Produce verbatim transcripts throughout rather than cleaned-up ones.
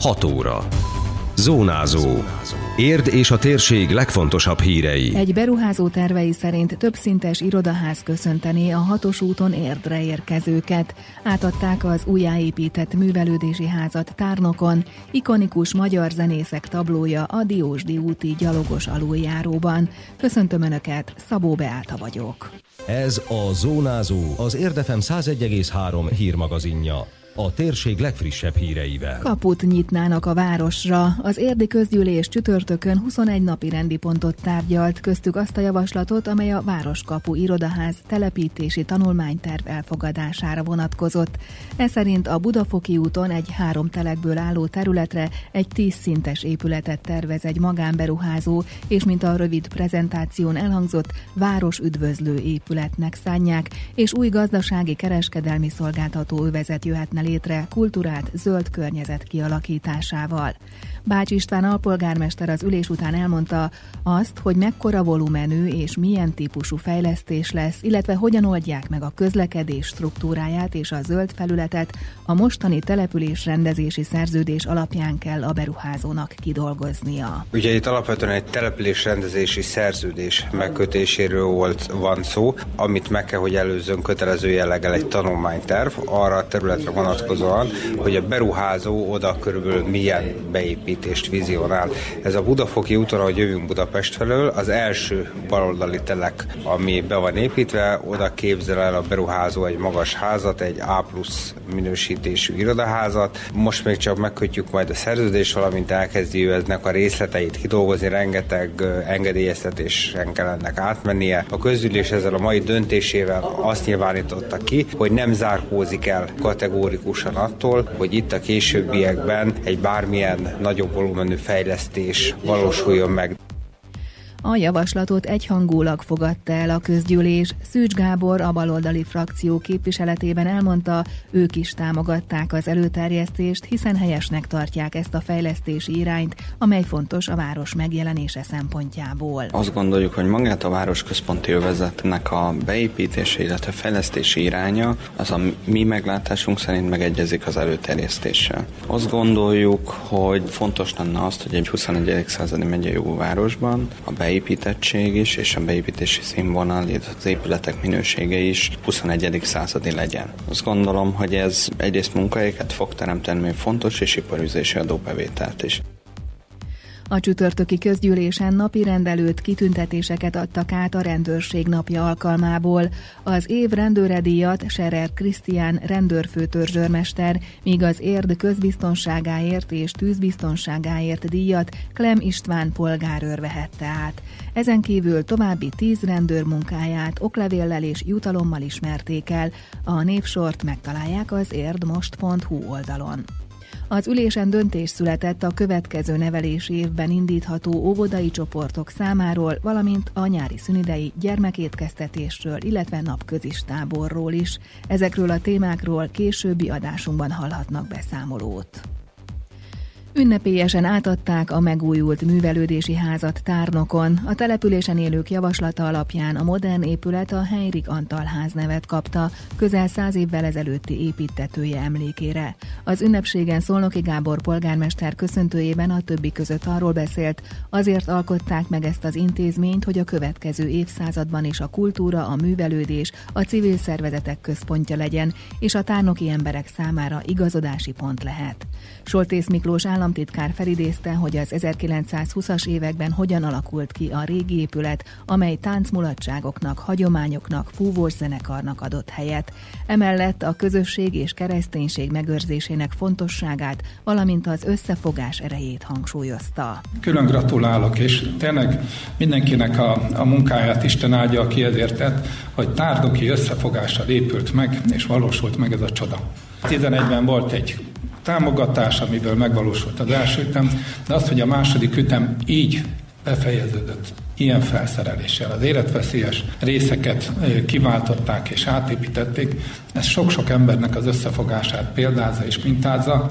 hat óra. Zónázó. Érd és a térség legfontosabb hírei. Egy beruházó tervei szerint többszintes irodaház köszöntené a hatos úton Érdre érkezőket. Átadták az újjáépített művelődési házat Tárnokon, ikonikus magyar zenészek tablója a Diósdi úti gyalogos aluljáróban. Köszöntöm Önöket, Szabó Beáta vagyok. Ez a Zónázó, az Érd ef em száz egy egész három hírmagazinja. A térség legfrissebb híreivel. Kaput nyitnának a városra. Az érdi közgyűlés csütörtökön huszonegy napi rendi pontot tárgyalt, köztük azt a javaslatot, amely a Városkapu irodaház telepítési tanulmányterv elfogadására vonatkozott. Ez szerint a Budafoki úton egy három telekből álló területre egy tíz szintes épületet tervez egy magánberuházó, és mint a rövid prezentáción elhangzott, városüdvözlő épületnek szánják, és új gazdasági kereskedelmi szolgáltató övezet jöhetne létre kultúrát, zöld környezet kialakításával. Bácsi István alpolgármester az ülés után elmondta azt, hogy mekkora volumenű és milyen típusú fejlesztés lesz, illetve hogyan oldják meg a közlekedés struktúráját és a zöld felületet, a mostani település rendezési szerződés alapján kell a beruházónak kidolgoznia. Ugye itt alapvetően egy település rendezési szerződés megkötéséről volt, van szó, amit meg kell, hogy előzzön kötelező jelleggel egy tanulmányterv arra a területre vonatkozóan, hogy a beruházó oda körülbelül milyen beépítést vizionál. Ez a Budafoki úton, ahogy jövünk Budapest felől, az első baloldali telek, ami be van építve, oda képzel el a beruházó egy magas házat, egy A plusz minősítésű irodaházat. Most még csak megkötjük majd a szerződést, valamint elkezdi ő eznek a részleteit kidolgozni, rengeteg engedélyeztetésen kell ennek átmennie. A közgyűlés ezzel a mai döntésével azt nyilvánította ki, hogy nem zárkózik el kategórikusan attól, hogy itt a későbbiekben egy bármilyen nagyobb volumenű fejlesztés valósuljon meg. A javaslatot egyhangúlag fogadta el a közgyűlés. Szűcs Gábor a baloldali frakció képviseletében elmondta, ők is támogatták az előterjesztést, hiszen helyesnek tartják ezt a fejlesztési irányt, amely fontos a város megjelenése szempontjából. Azt gondoljuk, hogy magát a városközponti övezetnek a beépítése, illetve fejlesztési iránya, az a mi meglátásunk szerint megegyezik az előterjesztéssel. Azt gondoljuk, hogy fontos lenne azt, hogy egy huszonegyedik századi megyei jogú városban a beépítés építettség is, és a beépítési színvonal, az épületek minősége is huszonegyedik századi legyen. Azt gondolom, hogy ez egyrészt munkahelyeket fog teremteni, fontos, és iparüzési adóbevételt is. A csütörtöki közgyűlésen napirend előtt kitüntetéseket adtak át a rendőrség napja alkalmából. Az év rendőre díjat Serer Krisztián rendőrfőtörzsőrmester, míg az Érd közbiztonságáért és tűzbiztonságáért díjat Klem István polgárőr vehette át. Ezen kívül további tíz rendőr munkáját oklevéllel és jutalommal ismerték el. A névsort megtalálják az érd most pont hú oldalon. Az ülésen döntés született a következő nevelési évben indítható óvodai csoportok számáról, valamint a nyári szünidei gyermekétkeztetésről, illetve napközis táborról is. Ezekről a témákról későbbi adásunkban hallhatnak beszámolót. Ünnepélyesen átadták a megújult művelődési házat Tárnokon. A településen élők javaslata alapján a modern épület a Heinrich Antalház nevet kapta, közel száz évvel ezelőtti építtetője emlékére. Az ünnepségen Szolnoki Gábor polgármester köszöntőjében a többi között arról beszélt, azért alkották meg ezt az intézményt, hogy a következő évszázadban is a kultúra, a művelődés, a civil szervezetek központja legyen, és a tárnoki emberek számára igazodási pont lehet. Soltész Miklós állam Államtitkár felidézte, hogy az ezerkilencszázhúszas években hogyan alakult ki a régi épület, amely táncmulatságoknak, hagyományoknak, fúvós zenekarnak adott helyet. Emellett a közösség és kereszténység megőrzésének fontosságát, valamint az összefogás erejét hangsúlyozta. Külön gratulálok, és tényleg mindenkinek a, a munkáját Isten áldja, aki ezért tett, hogy tárnoki összefogással épült meg, és valósult meg ez a csoda. tizenegyben volt egy támogatás, amiből megvalósult az első ütem, de az, hogy a második ütem így befejeződött, ilyen felszereléssel az életveszélyes részeket kiváltották és átépítették, ez sok-sok embernek az összefogását példázza és mintázza.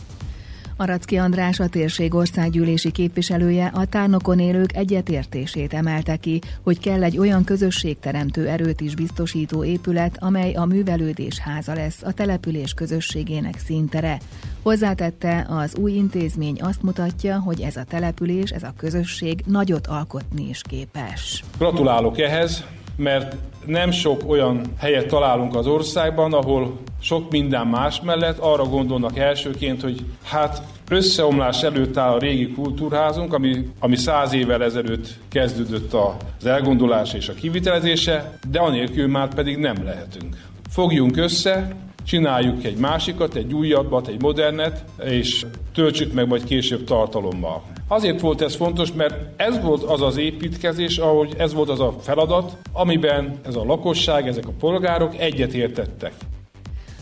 Aracki András, a térség országgyűlési képviselője a tárnokon élők egyetértését emelte ki, hogy kell egy olyan közösségteremtő erőt is biztosító épület, amely a művelődés háza lesz a település közösségének színtere. Hozzátette, az új intézmény azt mutatja, hogy ez a település, ez a közösség nagyot alkotni is képes. Gratulálok ehhez, mert nem sok olyan helyet találunk az országban, ahol sok minden más mellett arra gondolnak elsőként, hogy hát összeomlás előtt áll a régi kultúrházunk, ami, ami száz évvel ezelőtt kezdődött az elgondolása és a kivitelezése, de anélkül már pedig nem lehetünk. Fogjunk össze, csináljuk egy másikat, egy újabbat, egy modernet, és töltsük meg majd később tartalommal. Azért volt ez fontos, mert ez volt az az építkezés, ahogy ez volt az a feladat, amiben ez a lakosság, ezek a polgárok egyetértettek.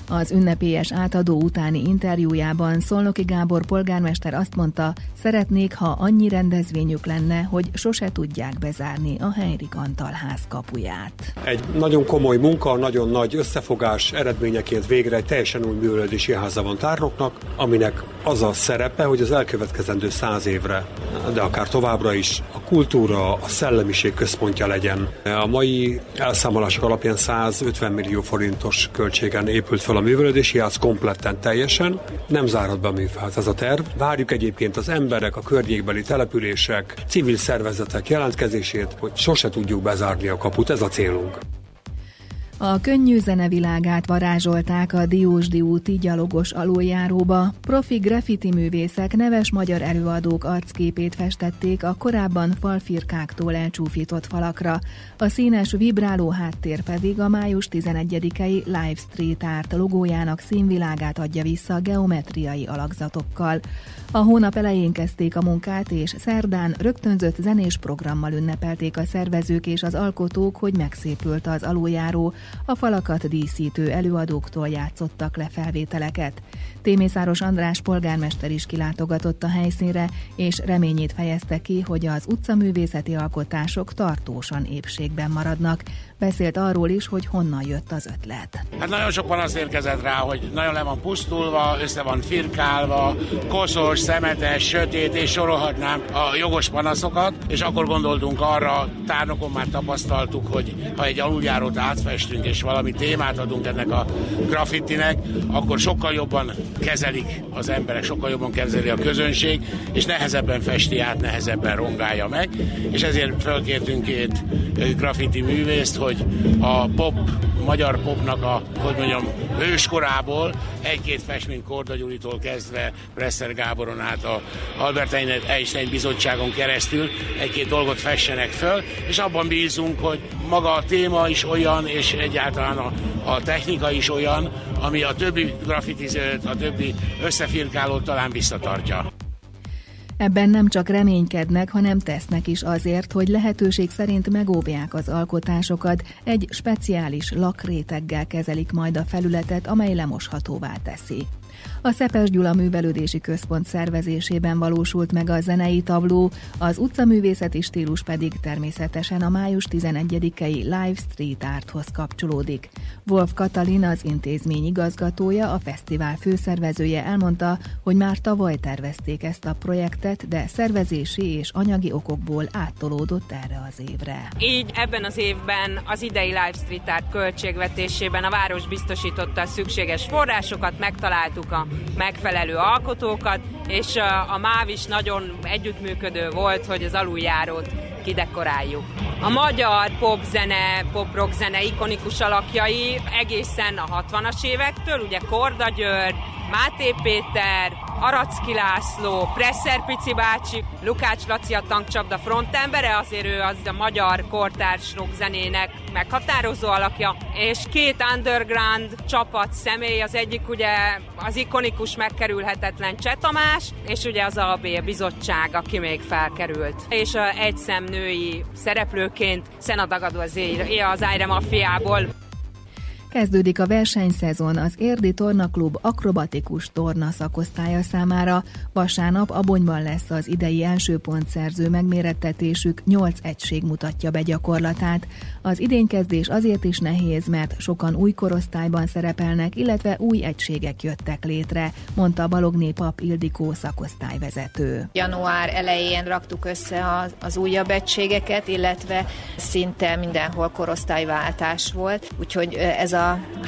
Az ünnepélyes átadó utáni interjújában Szolnoki Gábor polgármester azt mondta, szeretnék, ha annyi rendezvényük lenne, hogy sose tudják bezárni a Heinrich Antalház kapuját. Egy nagyon komoly munka, nagyon nagy összefogás eredményeként végre egy teljesen új művelődési háza van Tárnoknak, aminek az a szerepe, hogy az elkövetkezendő száz évre, de akár továbbra is a kultúra, a szellemiség központja legyen. A mai elszámolások alapján százötven millió forintos költségen épült fel a művelődési ház kompletten, teljesen. Nem zárhat be a műfáz, ez a terv. Várjuk egyébként az emberek, a környékbeli települések, civil szervezetek jelentkezését, hogy sose tudjuk bezárni a kaput, ez a célunk. A könnyű zenevilágát varázsolták a Diósdi úti gyalogos aluljáróba. Profi graffiti művészek neves magyar előadók arcképét festették a korábban falfirkáktól elcsúfított falakra. A színes vibráló háttér pedig a május tizenegyedikei Live Street Art logójának színvilágát adja vissza geometriai alakzatokkal. A hónap elején kezdték a munkát, és szerdán rögtönzött zenés programmal ünnepelték a szervezők és az alkotók, hogy megszépült az aluljáró. A falakat díszítő előadóktól játszottak le felvételeket. Témészáros András polgármester is kilátogatott a helyszínre, és reményét fejezte ki, hogy az utcaművészeti alkotások tartósan épségben maradnak. Beszélt arról is, hogy honnan jött az ötlet. Hát nagyon sok panasz érkezett rá, hogy nagyon le van pusztulva, össze van firkálva, koszos, szemetes, sötét, és sorolhatnánk a jogos panaszokat, és akkor gondoltunk arra, Tárnokon már tapasztaltuk, hogy ha egy aluljárót átfestünk, és valami témát adunk ennek a graffitinek, akkor sokkal jobban kezelik az emberek, sokkal jobban kezeli a közönség, és nehezebben festi át, nehezebben rongálja meg, és ezért fölkértünk két graffiti művészt, hogy a pop, magyar popnak a, hogy mondjam, őskorából egy-két festmény Korda Gyuritól kezdve Presser Gáboron át a Albert Einstein bizottságon keresztül egy-két dolgot fessenek föl, és abban bízunk, hogy maga a téma is olyan, és egyáltalán a, a technika is olyan, ami a többi grafitizőt, a többi összefirkálót talán visszatartja. Ebben nem csak reménykednek, hanem tesznek is azért, hogy lehetőség szerint megóvják az alkotásokat, egy speciális lakréteggel kezelik majd a felületet, amely lemoshatóvá teszi. A Szepes Gyula művelődési központ szervezésében valósult meg a zenei tabló, az utcaművészeti stílus pedig természetesen a május tizenegyedikei Live Street Arthoz kapcsolódik. Wolf Katalin, az intézmény igazgatója, a fesztivál főszervezője elmondta, hogy már tavaly tervezték ezt a projektet, de szervezési és anyagi okokból áttolódott erre az évre. Így ebben az évben az idei Live Street Art költségvetésében a város biztosította a szükséges forrásokat, megtaláltuk a megfelelő alkotókat, és a MÁV is nagyon együttműködő volt, hogy az aluljárót kidekoráljuk. A magyar popzene, poprock zene ikonikus alakjai egészen a hatvanas évektől, ugye Korda György, Máté Péter, Aracki László, Presser Pici bácsi, Lukács Laci a tankcsapda frontembere, azért ő az a magyar kortárs rockzenének meghatározó alakja, és két underground csapat személy, az egyik ugye az ikonikus megkerülhetetlen Cseh Tamás, és ugye az á bé bizottság, aki még felkerült. És egy szem női szereplőként Szena Dagadó az éj, az Ájra Mafiából. Kezdődik a versenyszezon az Érdi Tornaklub akrobatikus torna szakosztálya számára. Vasárnap Abonyban lesz az idei első pontszerző megmérettetésük, nyolc egység mutatja be gyakorlatát. Az idénykezdés azért is nehéz, mert sokan új korosztályban szerepelnek, illetve új egységek jöttek létre, mondta Balogné Pap Ildikó szakosztályvezető. Január elején raktuk össze az újabb egységeket, illetve szinte mindenhol korosztályváltás volt, úgyhogy ez a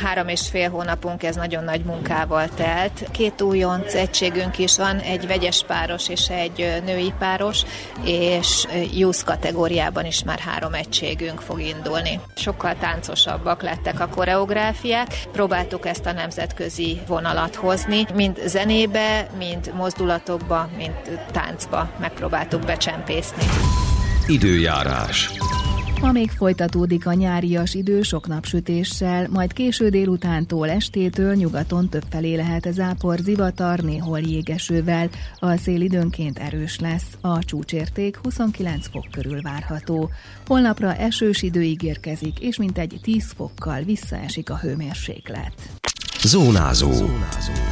három és fél hónapunk, ez nagyon nagy munkával telt. Két újonc egységünk is van, egy vegyes páros és egy női páros, és youth kategóriában is már három egységünk fog indulni. Sokkal táncosabbak lettek a koreográfiák, próbáltuk ezt a nemzetközi vonalat hozni, mind zenébe, mind mozdulatokba, mind táncba megpróbáltuk becsempészni. Időjárás. Ma még folytatódik a nyárias idő sok napsütéssel, majd késő délutántól estétől nyugaton többfelé lehet zápor, zivatar, néhol jégesővel. A szél időnként erős lesz, a csúcsérték huszonkilenc fok körül várható. Holnapra esős idő ígérkezik, és mintegy tíz fokkal visszaesik a hőmérséklet. Zónázó.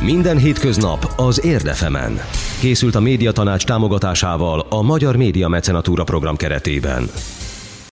Minden hétköznap az Érd ef emen. Készült a Médiatanács támogatásával a Magyar Média Mecenatúra program keretében.